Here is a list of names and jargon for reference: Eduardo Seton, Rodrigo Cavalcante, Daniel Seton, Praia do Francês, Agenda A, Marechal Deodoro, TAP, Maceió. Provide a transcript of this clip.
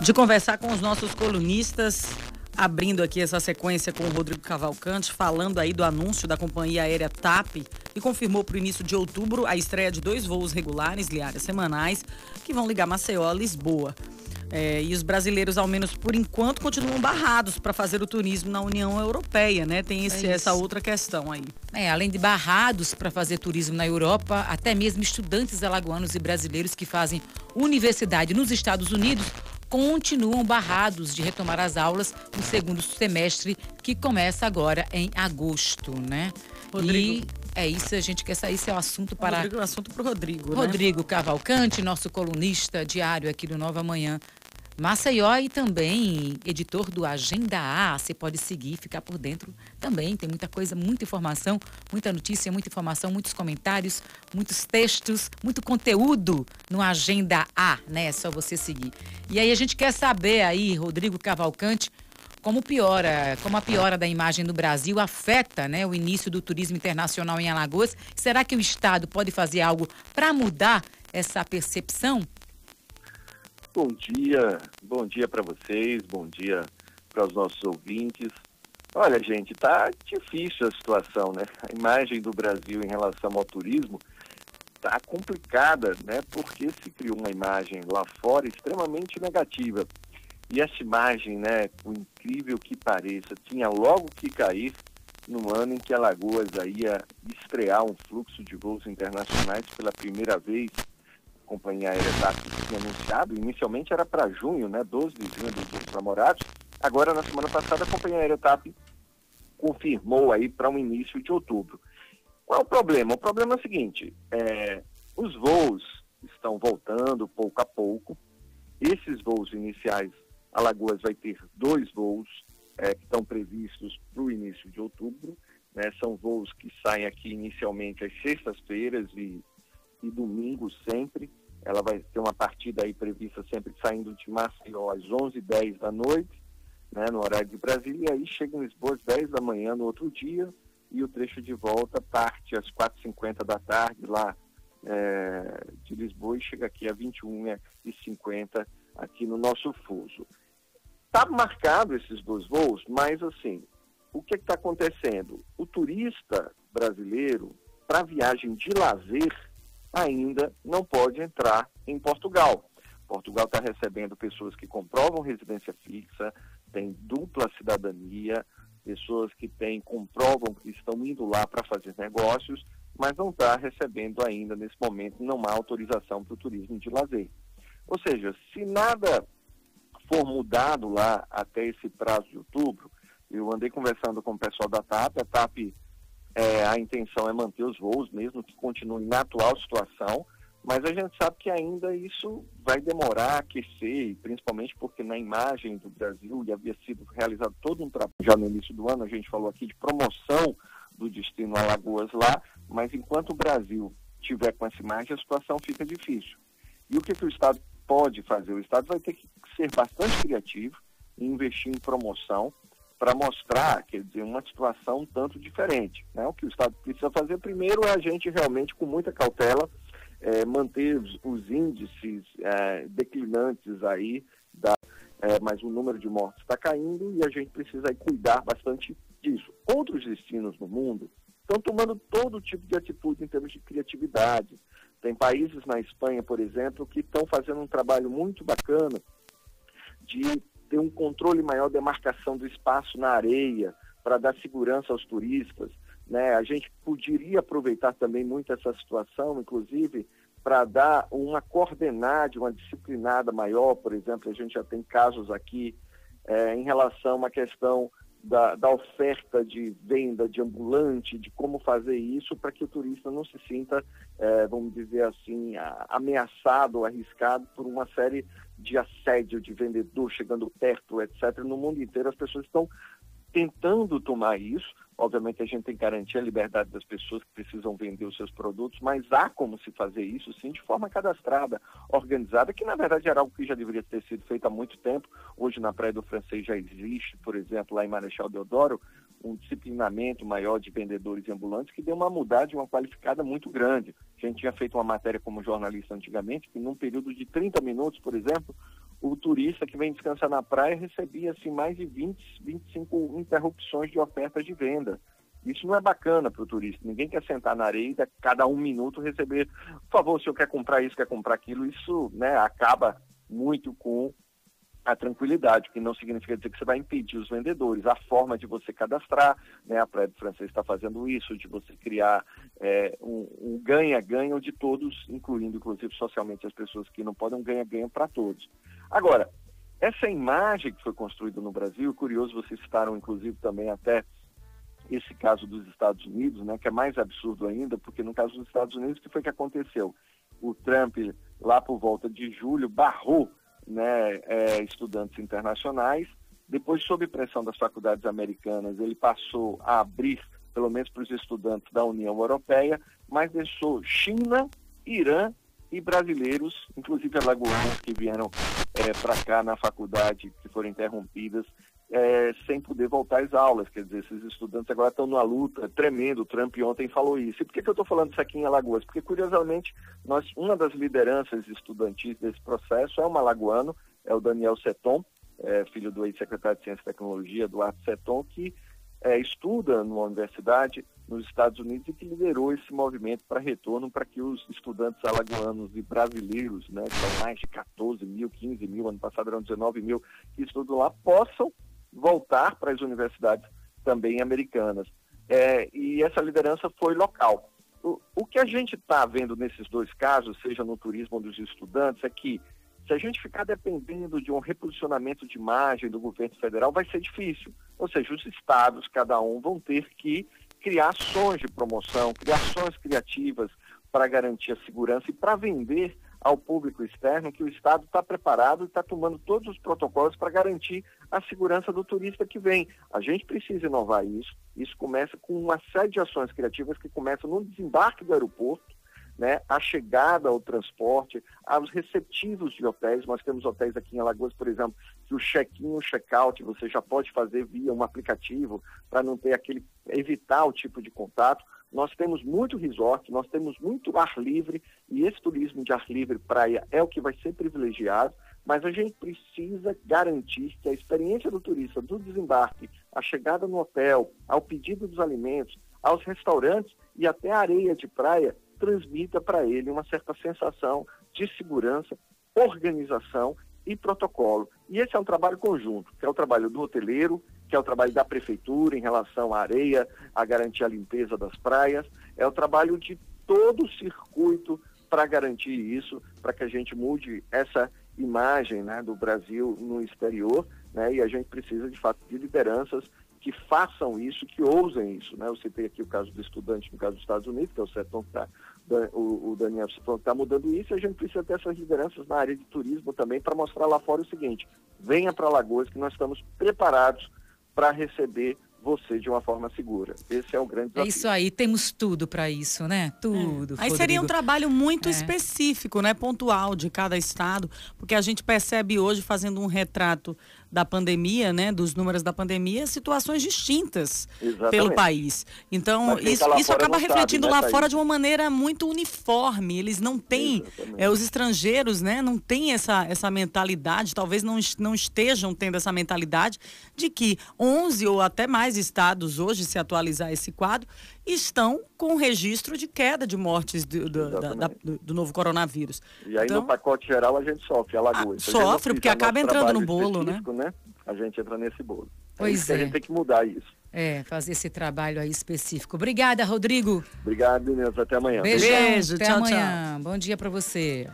de conversar com os nossos colunistas, abrindo aqui essa sequência com o Rodrigo Cavalcante, falando aí do anúncio da companhia aérea TAP, que confirmou para o início de outubro a estreia de 2 voos regulares, diárias semanais, que vão ligar Maceió a Lisboa. E os brasileiros, ao menos por enquanto, continuam barrados para fazer o turismo na União Europeia, né? Tem essa outra questão aí. Além de barrados para fazer turismo na Europa, até mesmo estudantes alagoanos e brasileiros que fazem universidade nos Estados Unidos continuam barrados de retomar as aulas no segundo semestre, que começa agora em agosto, né? Rodrigo. E é isso, a gente quer sair, esse é o assunto para... Rodrigo, assunto para o Rodrigo, né? Rodrigo Cavalcante, nosso colunista diário aqui do Nova Manhã Maceió e também editor do Agenda A. Você pode seguir, ficar por dentro também. Tem muita coisa, muita informação, muita notícia, muita informação, muitos comentários, muitos textos, muito conteúdo no Agenda A, né? É só você seguir. E aí a gente quer saber aí, Rodrigo Cavalcante, como a piora da imagem do Brasil afeta, né, o início do turismo internacional em Alagoas. Será que o Estado pode fazer algo para mudar essa percepção? Bom dia para vocês, bom dia para os nossos ouvintes. Olha, gente, tá difícil a situação, né? A imagem do Brasil em relação ao turismo tá complicada, né? Porque se criou uma imagem lá fora extremamente negativa. E essa imagem, né, por incrível que pareça, tinha logo que cair no ano em que Alagoas ia estrear um fluxo de voos internacionais pela primeira vez. A companhia aérea TAP tinha anunciado, inicialmente era para junho, né, 12 de junho dos namorados. Agora, na semana passada, a companhia aérea TAP confirmou aí para um início de outubro. Qual é o problema? O problema é o seguinte, os voos estão voltando pouco a pouco. Esses voos iniciais, Alagoas vai ter 2 voos que estão previstos para o início de outubro, né? São voos que saem aqui inicialmente às sextas-feiras e domingo sempre. Ela vai ter uma partida aí prevista sempre saindo de Maceió às 11h10 da noite, né, no horário de Brasília, e aí chega em Lisboa às 10 da manhã no outro dia, e o trecho de volta parte às 4h50 da tarde lá de Lisboa e chega aqui às 21h50 aqui no nosso fuso. Está marcado esses 2 voos, mas assim, o que está acontecendo? O turista brasileiro, para viagem de lazer, ainda não pode entrar em Portugal. Portugal está recebendo pessoas que comprovam residência fixa, têm dupla cidadania, pessoas que comprovam que estão indo lá para fazer negócios, mas não está recebendo ainda, nesse momento, não há autorização para o turismo de lazer. Ou seja, se nada for mudado lá até esse prazo de outubro, eu andei conversando com o pessoal da TAP, a TAP... a intenção é manter os voos mesmo, que continue na atual situação, mas a gente sabe que ainda isso vai demorar a aquecer, principalmente porque na imagem do Brasil, e havia sido realizado todo um trabalho já no início do ano, a gente falou aqui de promoção do destino Alagoas lá, mas enquanto o Brasil tiver com essa imagem, a situação fica difícil. E o que o Estado pode fazer? O Estado vai ter que ser bastante criativo e investir em promoção, para mostrar, quer dizer, uma situação um tanto diferente, né? O que o Estado precisa fazer primeiro é a gente realmente, com muita cautela, manter os índices declinantes aí, mas o número de mortes está caindo e a gente precisa aí cuidar bastante disso. Outros destinos no mundo estão tomando todo tipo de atitude em termos de criatividade. Tem países na Espanha, por exemplo, que estão fazendo um trabalho muito bacana de ter um controle maior da demarcação do espaço na areia, para dar segurança aos turistas, né? A gente poderia aproveitar também muito essa situação, inclusive, para dar uma coordenada, uma disciplinada maior. Por exemplo, a gente já tem casos aqui em relação a uma questão da oferta de venda de ambulante, de como fazer isso para que o turista não se sinta, vamos dizer assim, ameaçado ou arriscado por uma série de assédio de vendedor chegando perto, etc. No mundo inteiro as pessoas estão tentando tomar isso. Obviamente a gente tem que garantir a liberdade das pessoas que precisam vender os seus produtos, mas há como se fazer isso sim de forma cadastrada, organizada, que na verdade era algo que já deveria ter sido feito há muito tempo. Hoje na Praia do Francês já existe, por exemplo, lá em Marechal Deodoro, um disciplinamento maior de vendedores e ambulantes que deu uma mudada, uma qualificada muito grande. A gente tinha feito uma matéria como jornalista antigamente, que num período de 30 minutos, por exemplo, o turista que vem descansar na praia recebia assim, mais de 20, 25 interrupções de ofertas de venda. Isso não é bacana para o turista. Ninguém quer sentar na areia e a cada um minuto receber, por favor, o senhor quer comprar isso, quer comprar aquilo. Isso, né, acaba muito com a tranquilidade, que não significa dizer que você vai impedir os vendedores. A forma de você cadastrar, né, a Praia do Francês está fazendo isso, de você criar um ganha-ganha de todos, incluindo, inclusive, socialmente as pessoas que não podem, um ganha-ganha para todos. Agora, essa imagem que foi construída no Brasil, curioso, vocês citaram, inclusive, também até esse caso dos Estados Unidos, né, que é mais absurdo ainda, porque no caso dos Estados Unidos, o que foi que aconteceu? O Trump, lá por volta de julho, barrou, né, estudantes internacionais. Depois, sob pressão das faculdades americanas, ele passou a abrir, pelo menos para os estudantes da União Europeia, mas deixou China, Irã e brasileiros, inclusive alagoanos que vieram para cá na faculdade, que foram interrompidas, sem poder voltar às aulas. Quer dizer, esses estudantes agora estão numa luta tremenda. O Trump ontem falou isso. E por que eu estou falando isso aqui em Alagoas? Porque, curiosamente, uma das lideranças estudantis desse processo é um alagoano, é o Daniel Seton, filho do ex-secretário de Ciência e Tecnologia, Eduardo Seton, que estuda numa universidade nos Estados Unidos e que liderou esse movimento para retorno, para que os estudantes alagoanos e brasileiros, né, que são mais de 14 mil, 15 mil, ano passado eram 19 mil, que estudam lá, possam voltar para as universidades também americanas. E essa liderança foi local. O que a gente está vendo nesses dois casos, seja no turismo ou dos estudantes, é que se a gente ficar dependendo de um reposicionamento de imagem do governo federal, vai ser difícil. Ou seja, os estados, cada um, vão ter que criar ações de promoção, criar ações criativas para garantir a segurança e para vender ao público externo que o Estado está preparado e está tomando todos os protocolos para garantir a segurança do turista que vem. A gente precisa inovar isso. Isso começa com uma série de ações criativas que começam no desembarque do aeroporto, né, a chegada ao transporte, aos receptivos de hotéis. Nós temos hotéis aqui em Alagoas, por exemplo, que o check-in, o check-out, você já pode fazer via um aplicativo para não ter evitar o tipo de contato. Nós temos muito resort, nós temos muito ar livre, e esse turismo de ar livre, praia, é o que vai ser privilegiado, mas a gente precisa garantir que a experiência do turista, do desembarque, a chegada no hotel, ao pedido dos alimentos, aos restaurantes e até a areia de praia, transmita para ele uma certa sensação de segurança, organização e protocolo. E esse é um trabalho conjunto, que é o trabalho do hoteleiro, que é o trabalho da prefeitura em relação à areia, a garantir a limpeza das praias, é o trabalho de todo o circuito para garantir isso, para que a gente mude essa imagem, né, do Brasil no exterior, né, e a gente precisa, de fato, de lideranças que façam isso, que ousem isso, né? Eu citei aqui o caso do estudante, no caso dos Estados Unidos, que é o Seton, o Daniel Seton, que está mudando isso, e a gente precisa ter essas lideranças na área de turismo também para mostrar lá fora o seguinte: venha para Alagoas, que nós estamos preparados para receber você de uma forma segura. Esse é o grande desafio. É isso aí, temos tudo para isso, né? Tudo. Aí seria um trabalho muito específico, né? Pontual de cada estado, porque a gente percebe hoje, fazendo um retrato da pandemia, né? Dos números da pandemia, situações distintas. Exatamente. Pelo país. Então, isso acaba refletindo, sabe, né, lá fora de uma maneira muito uniforme. Eles não têm, os estrangeiros, né? Não têm essa mentalidade, talvez não estejam tendo essa mentalidade de que 11 ou até mais estados hoje, se atualizar esse quadro, estão com registro de queda de mortes do novo coronavírus. E aí, então, no pacote geral, a gente sofre, Alagoas. Sofre, porque acaba entrando no bolo, né? A gente entra nesse bolo. Pois é. A gente tem que mudar isso. Fazer esse trabalho aí específico. Obrigada, Rodrigo. Obrigado, meninas. Até amanhã. Beijo. Até amanhã. Tchau. Bom dia para você.